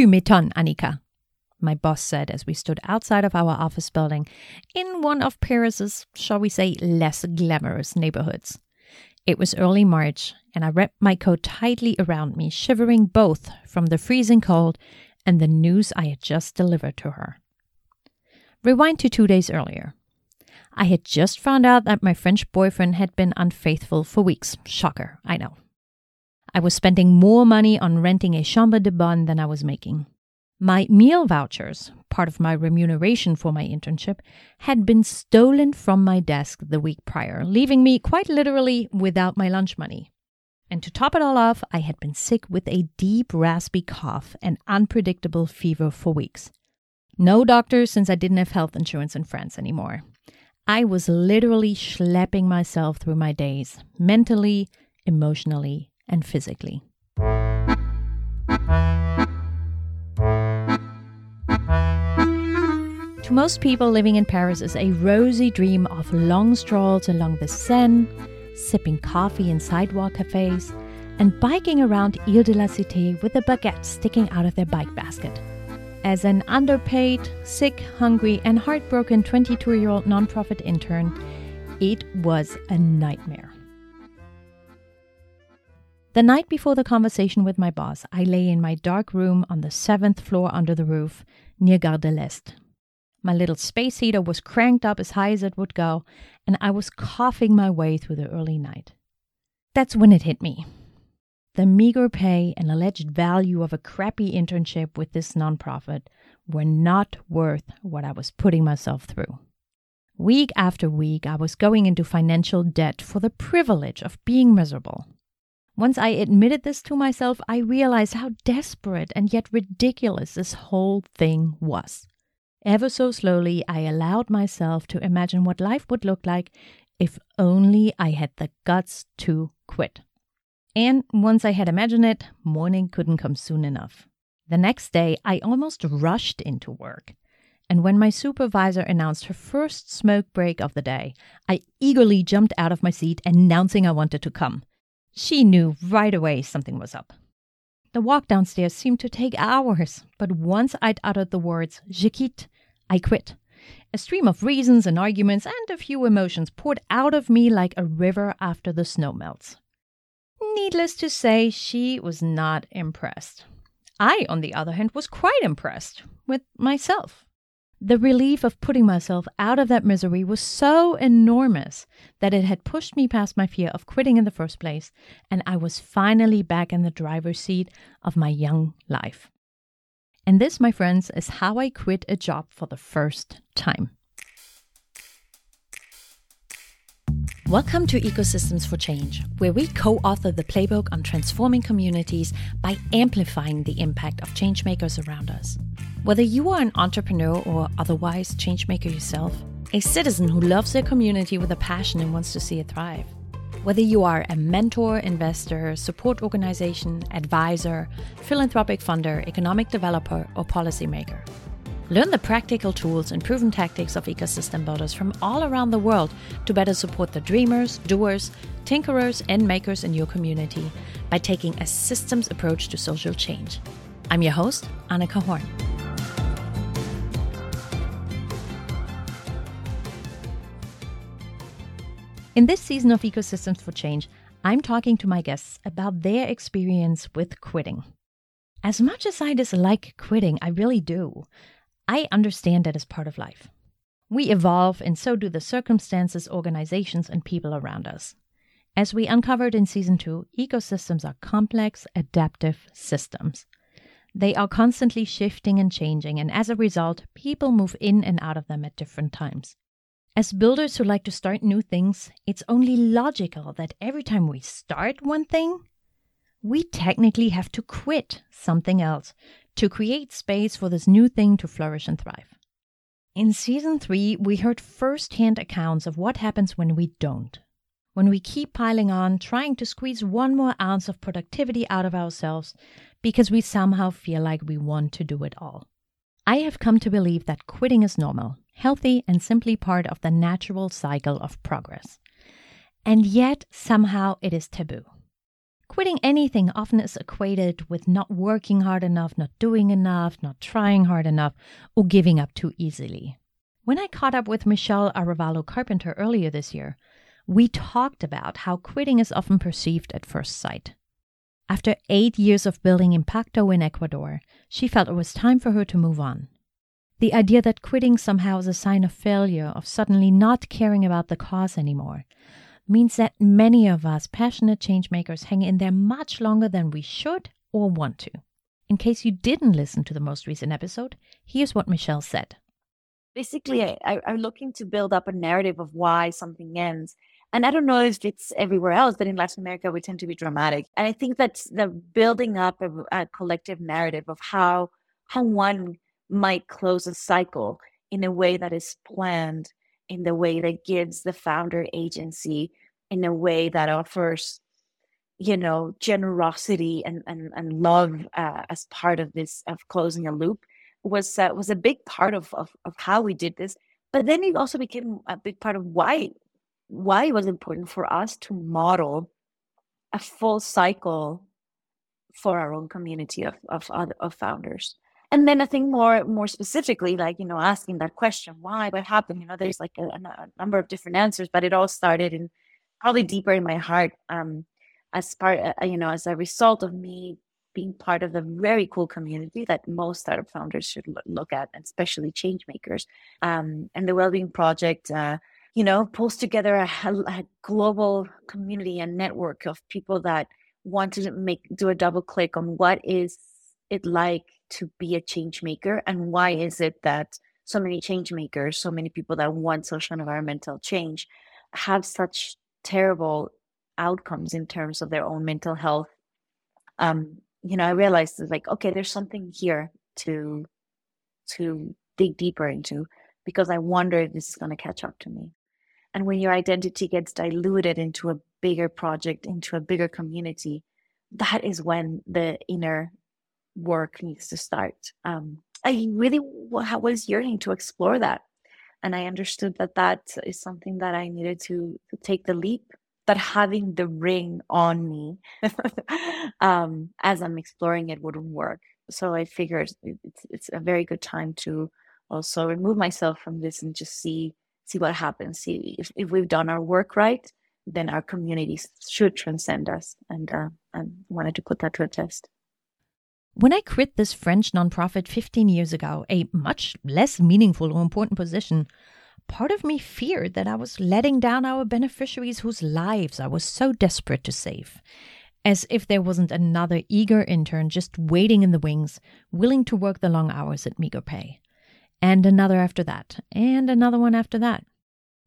Tu m'étonnes, Annika, my boss said as we stood outside of our office building in one of Paris's, shall we say, less glamorous neighborhoods. It was early March, and I wrapped my coat tightly around me, shivering both from the freezing cold and the news I had just delivered to her. Rewind to 2 days earlier. I had just found out that my French boyfriend had been unfaithful for weeks. Shocker, I know. I was spending more money on renting a chambre de bonne than I was making. My meal vouchers, part of my remuneration for my internship, had been stolen from my desk the week prior, leaving me quite literally without my lunch money. And to top it all off, I had been sick with a deep raspy cough and unpredictable fever for weeks. No doctor since I didn't have health insurance in France anymore. I was literally schlepping myself through my days, mentally, emotionally, and physically. To most people, living in Paris is a rosy dream of long strolls along the Seine, sipping coffee in sidewalk cafes, and biking around Ile de la Cité with a baguette sticking out of their bike basket. As an underpaid, sick, hungry, and heartbroken 22-year-old nonprofit intern, it was a nightmare. The night before the conversation with my boss, I lay in my dark room on the 7th floor under the roof, near Gare de l'Est. My little space heater was cranked up as high as it would go, and I was coughing my way through the early night. That's when it hit me. The meager pay and alleged value of a crappy internship with this nonprofit were not worth what I was putting myself through. Week after week, I was going into financial debt for the privilege of being miserable. Once I admitted this to myself, I realized how desperate and yet ridiculous this whole thing was. Ever so slowly, I allowed myself to imagine what life would look like if only I had the guts to quit. And once I had imagined it, morning couldn't come soon enough. The next day, I almost rushed into work. And when my supervisor announced her first smoke break of the day, I eagerly jumped out of my seat, announcing I wanted to come. She knew right away something was up. The walk downstairs seemed to take hours, but once I'd uttered the words, "Je quitte," I quit. A stream of reasons and arguments and a few emotions poured out of me like a river after the snow melts. Needless to say, she was not impressed. I, on the other hand, was quite impressed with myself. The relief of putting myself out of that misery was so enormous that it had pushed me past my fear of quitting in the first place, and I was finally back in the driver's seat of my young life. And this, my friends, is how I quit a job for the first time. Welcome to Ecosystems for Change, where we co-author the playbook on transforming communities by amplifying the impact of changemakers around us. Whether you are an entrepreneur or otherwise changemaker yourself, a citizen who loves their community with a passion and wants to see it thrive, whether you are a mentor, investor, support organization, advisor, philanthropic funder, economic developer, or policymaker. Learn the practical tools and proven tactics of ecosystem builders from all around the world to better support the dreamers, doers, tinkerers, and makers in your community by taking a systems approach to social change. I'm your host, Annika Horn. In this season of Ecosystems for Change, I'm talking to my guests about their experience with quitting. As much as I dislike quitting, I really do. I understand that as part of life. We evolve, and so do the circumstances, organizations, and people around us. As we uncovered in Season 2, ecosystems are complex, adaptive systems. They are constantly shifting and changing, and as a result, people move in and out of them at different times. As builders who like to start new things, it's only logical that every time we start one thing, we technically have to quit something else to create space for this new thing to flourish and thrive. In Season 3, we heard firsthand accounts of what happens when we don't. When we keep piling on, trying to squeeze one more ounce of productivity out of ourselves because we somehow feel like we want to do it all. I have come to believe that quitting is normal, healthy, and simply part of the natural cycle of progress. And yet, somehow, it is taboo. Quitting anything often is equated with not working hard enough, not doing enough, not trying hard enough, or giving up too easily. When I caught up with Michelle Arevalo-Carpenter earlier this year, we talked about how quitting is often perceived at first sight. After 8 years of building Impacto in Ecuador, she felt it was time for her to move on. The idea that quitting somehow is a sign of failure, of suddenly not caring about the cause anymore, means that many of us passionate changemakers hang in there much longer than we should or want to. In case you didn't listen to the most recent episode, here's what Michelle said. Basically, I'm looking to build up a narrative of why something ends. And I don't know if it's everywhere else, but in Latin America, we tend to be dramatic. And I think that's the building up of a collective narrative of how one might close a cycle in a way that is planned, in the way that gives the founder agency, in a way that offers, generosity and love as part of this, of closing a loop, was a big part of how we did this. But then it also became a big part of why it was important for us to model a full cycle for our own community of founders. And then I think more specifically, asking that question, why, what happened? There's a number of different answers, but it all started in probably deeper in my heart as a result of me being part of the very cool community that most startup founders should look at, and especially change makers. And the Wellbeing Project, pulls together a global community and network of people that want to do a double click on what is it like to be a change maker, and why is it that so many change makers, so many people that want social and environmental change, have such terrible outcomes in terms of their own mental health. I realized it's there's something here to dig deeper into, because I wonder if this is going to catch up to me. And when your identity gets diluted into a bigger project, into a bigger community, that is when the inner work needs to start. I really was yearning to explore that. And I understood that is something that I needed to take the leap. But having the ring on me as I'm exploring it wouldn't work. So I figured it's a very good time to also remove myself from this and just see what happens. See if we've done our work right, then our communities should transcend us. And I wanted to put that to a test. When I quit this French nonprofit 15 years ago, a much less meaningful or important position, part of me feared that I was letting down our beneficiaries whose lives I was so desperate to save, as if there wasn't another eager intern just waiting in the wings, willing to work the long hours at meager pay. And another after that, and another one after that.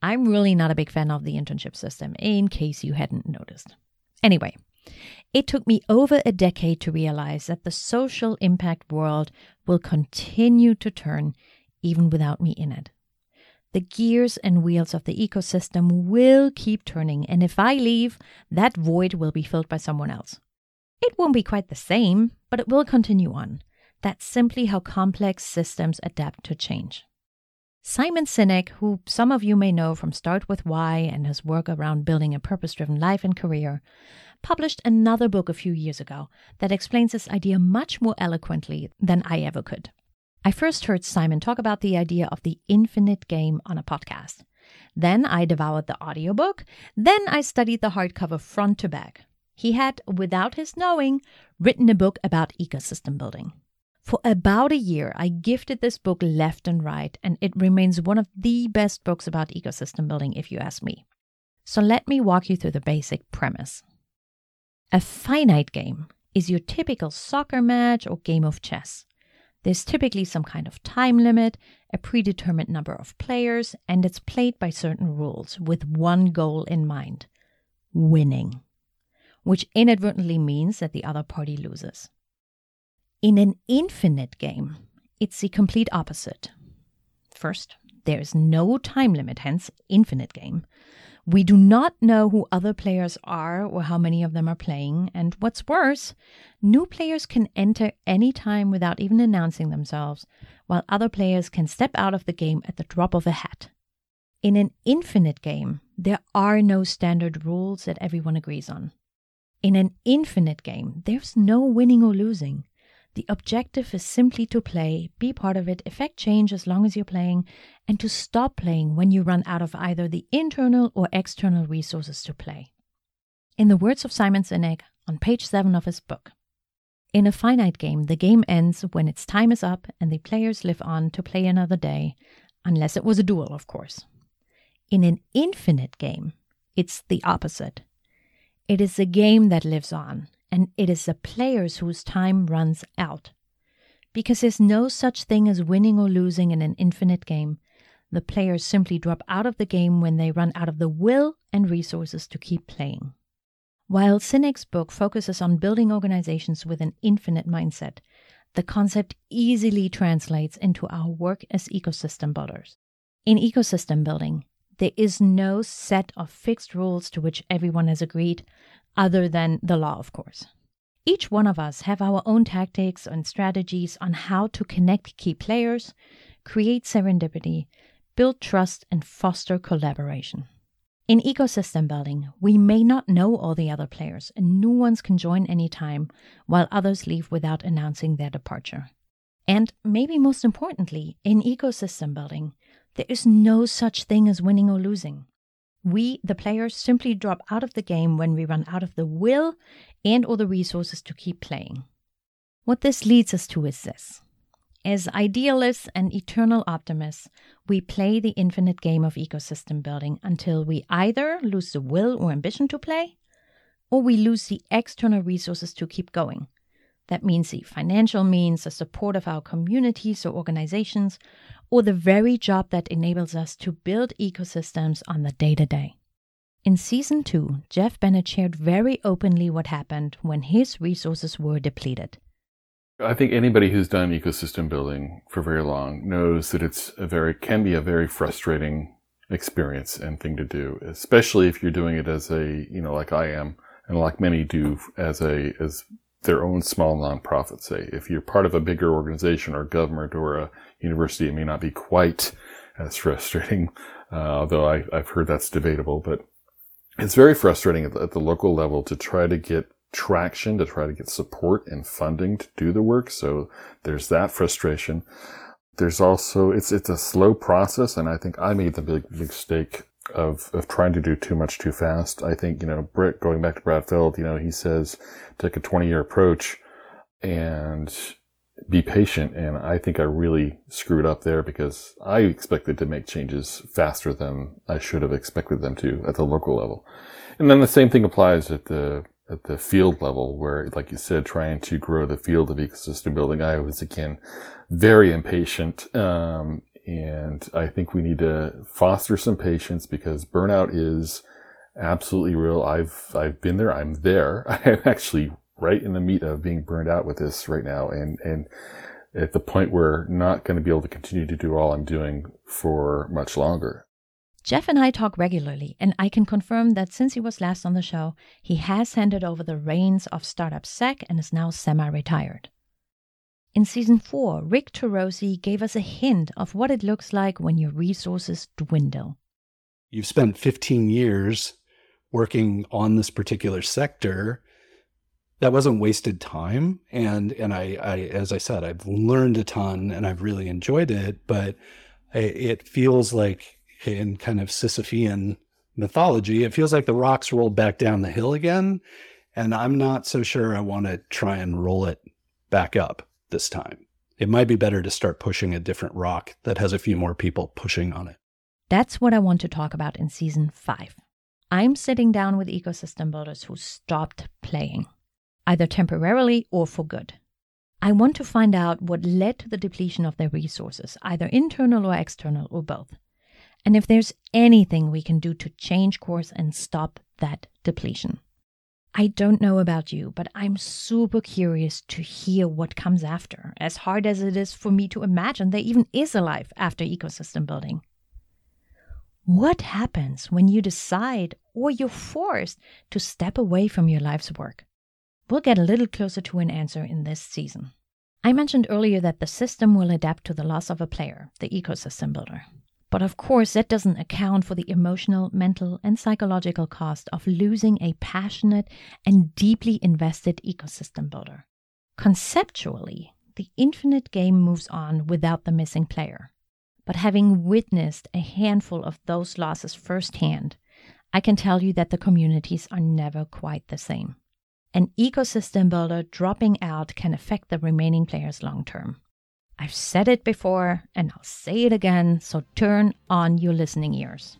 I'm really not a big fan of the internship system, in case you hadn't noticed. Anyway, it took me over a decade to realize that the social impact world will continue to turn even without me in it. The gears and wheels of the ecosystem will keep turning, and if I leave, that void will be filled by someone else. It won't be quite the same, but it will continue on. That's simply how complex systems adapt to change. Simon Sinek, who some of you may know from Start With Why and his work around building a purpose-driven life and career, published another book a few years ago that explains this idea much more eloquently than I ever could. I first heard Simon talk about the idea of the infinite game on a podcast. Then I devoured the audiobook. Then I studied the hardcover front to back. He had, without his knowing, written a book about ecosystem building. For about a year, I gifted this book left and right, and it remains one of the best books about ecosystem building, if you ask me. So let me walk you through the basic premise. A finite game is your typical soccer match or game of chess. There's typically some kind of time limit, a predetermined number of players, and it's played by certain rules with one goal in mind: winning, which inadvertently means that the other party loses. In an infinite game, it's the complete opposite. First, there is no time limit, hence infinite game. We do not know who other players are or how many of them are playing, and what's worse, new players can enter any time without even announcing themselves, while other players can step out of the game at the drop of a hat. In an infinite game, there are no standard rules that everyone agrees on. In an infinite game, there's no winning or losing. The objective is simply to play, be part of it, affect change as long as you're playing, and to stop playing when you run out of either the internal or external resources to play. In the words of Simon Sinek on page 7 of his book, in a finite game, the game ends when its time is up and the players live on to play another day, unless it was a duel, of course. In an infinite game, it's the opposite. It is a game that lives on, and it is the players whose time runs out. Because there's no such thing as winning or losing in an infinite game, the players simply drop out of the game when they run out of the will and resources to keep playing. While Sinek's book focuses on building organizations with an infinite mindset, the concept easily translates into our work as ecosystem builders. In ecosystem building, there is no set of fixed rules to which everyone has agreed, other than the law, of course. Each one of us have our own tactics and strategies on how to connect key players, create serendipity, build trust, and foster collaboration. In ecosystem building, we may not know all the other players, and new ones can join any time, while others leave without announcing their departure. And maybe most importantly, in ecosystem building, there is no such thing as winning or losing. We, the players, simply drop out of the game when we run out of the will and or the resources to keep playing. What this leads us to is this. As idealists and eternal optimists, we play the infinite game of ecosystem building until we either lose the will or ambition to play, or we lose the external resources to keep going. That means the financial means, the support of our communities or organizations, or the very job that enables us to build ecosystems on the day-to-day. In Season 2, Jeff Bennett shared very openly what happened when his resources were depleted. I think anybody who's done ecosystem building for very long knows that it can be a very frustrating experience and thing to do, especially if you're doing it as a, like I am, and like many do as their own small nonprofit, say. If you're part of a bigger organization or government or a university, it may not be quite as frustrating, although I've heard that's debatable, but it's very frustrating at the local level to try to get traction, to try to get support and funding to do the work. So there's that frustration. There's also, it's a slow process. And I think I made the big mistake of trying to do too much too fast. I think, going back to Brad Feld, he says, take a 20-year approach and be patient. And I think I really screwed up there because I expected to make changes faster than I should have expected them to at the local level. And then the same thing applies at the field level, where, like you said, trying to grow the field of ecosystem building, I was, again, very impatient. And I think we need to foster some patience because burnout is absolutely real. I've been there. I'm there. I'm actually right in the meat of being burned out with this right now. And at the point where I'm not going to be able to continue to do all I'm doing for much longer. Jeff and I talk regularly, and I can confirm that since he was last on the show, he has handed over the reins of StartupSec and is now semi-retired. In Season 4, Rick Tarosi gave us a hint of what it looks like when your resources dwindle. You've spent 15 years working on this particular sector. That wasn't wasted time, and I, as I said, I've learned a ton, and I've really enjoyed it, but it feels like, in kind of Sisyphean mythology, it feels like the rocks rolled back down the hill again, and I'm not so sure I want to try and roll it back up this time. It might be better to start pushing a different rock that has a few more people pushing on it. That's what I want to talk about in Season 5. I'm sitting down with ecosystem builders who stopped playing, either temporarily or for good. I want to find out what led to the depletion of their resources, either internal or external or both. And if there's anything we can do to change course and stop that depletion. I don't know about you, but I'm super curious to hear what comes after, as hard as it is for me to imagine there even is a life after ecosystem building. What happens when you decide or you're forced to step away from your life's work? We'll get a little closer to an answer in this season. I mentioned earlier that the system will adapt to the loss of a player, the ecosystem builder. But of course, that doesn't account for the emotional, mental, and psychological cost of losing a passionate and deeply invested ecosystem builder. Conceptually, the infinite game moves on without the missing player. But having witnessed a handful of those losses firsthand, I can tell you that the communities are never quite the same. An ecosystem builder dropping out can affect the remaining players long term. I've said it before, and I'll say it again, so turn on your listening ears.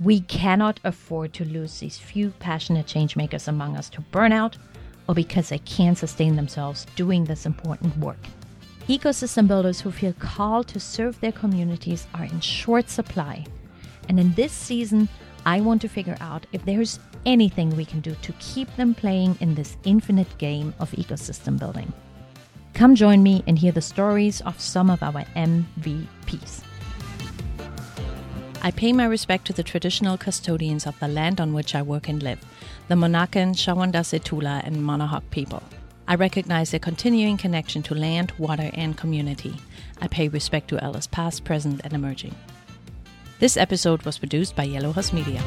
We cannot afford to lose these few passionate changemakers among us to burnout, or because they can't sustain themselves doing this important work. Ecosystem builders who feel called to serve their communities are in short supply. And in this season, I want to figure out if there's anything we can do to keep them playing in this infinite game of ecosystem building. Come join me and hear the stories of some of our MVPs. I pay my respect to the traditional custodians of the land on which I work and live, the Monacan, Shawanda Setula, and Monahawk people. I recognize their continuing connection to land, water, and community. I pay respect to elders past, present, and emerging. This episode was produced by Yellow House Media.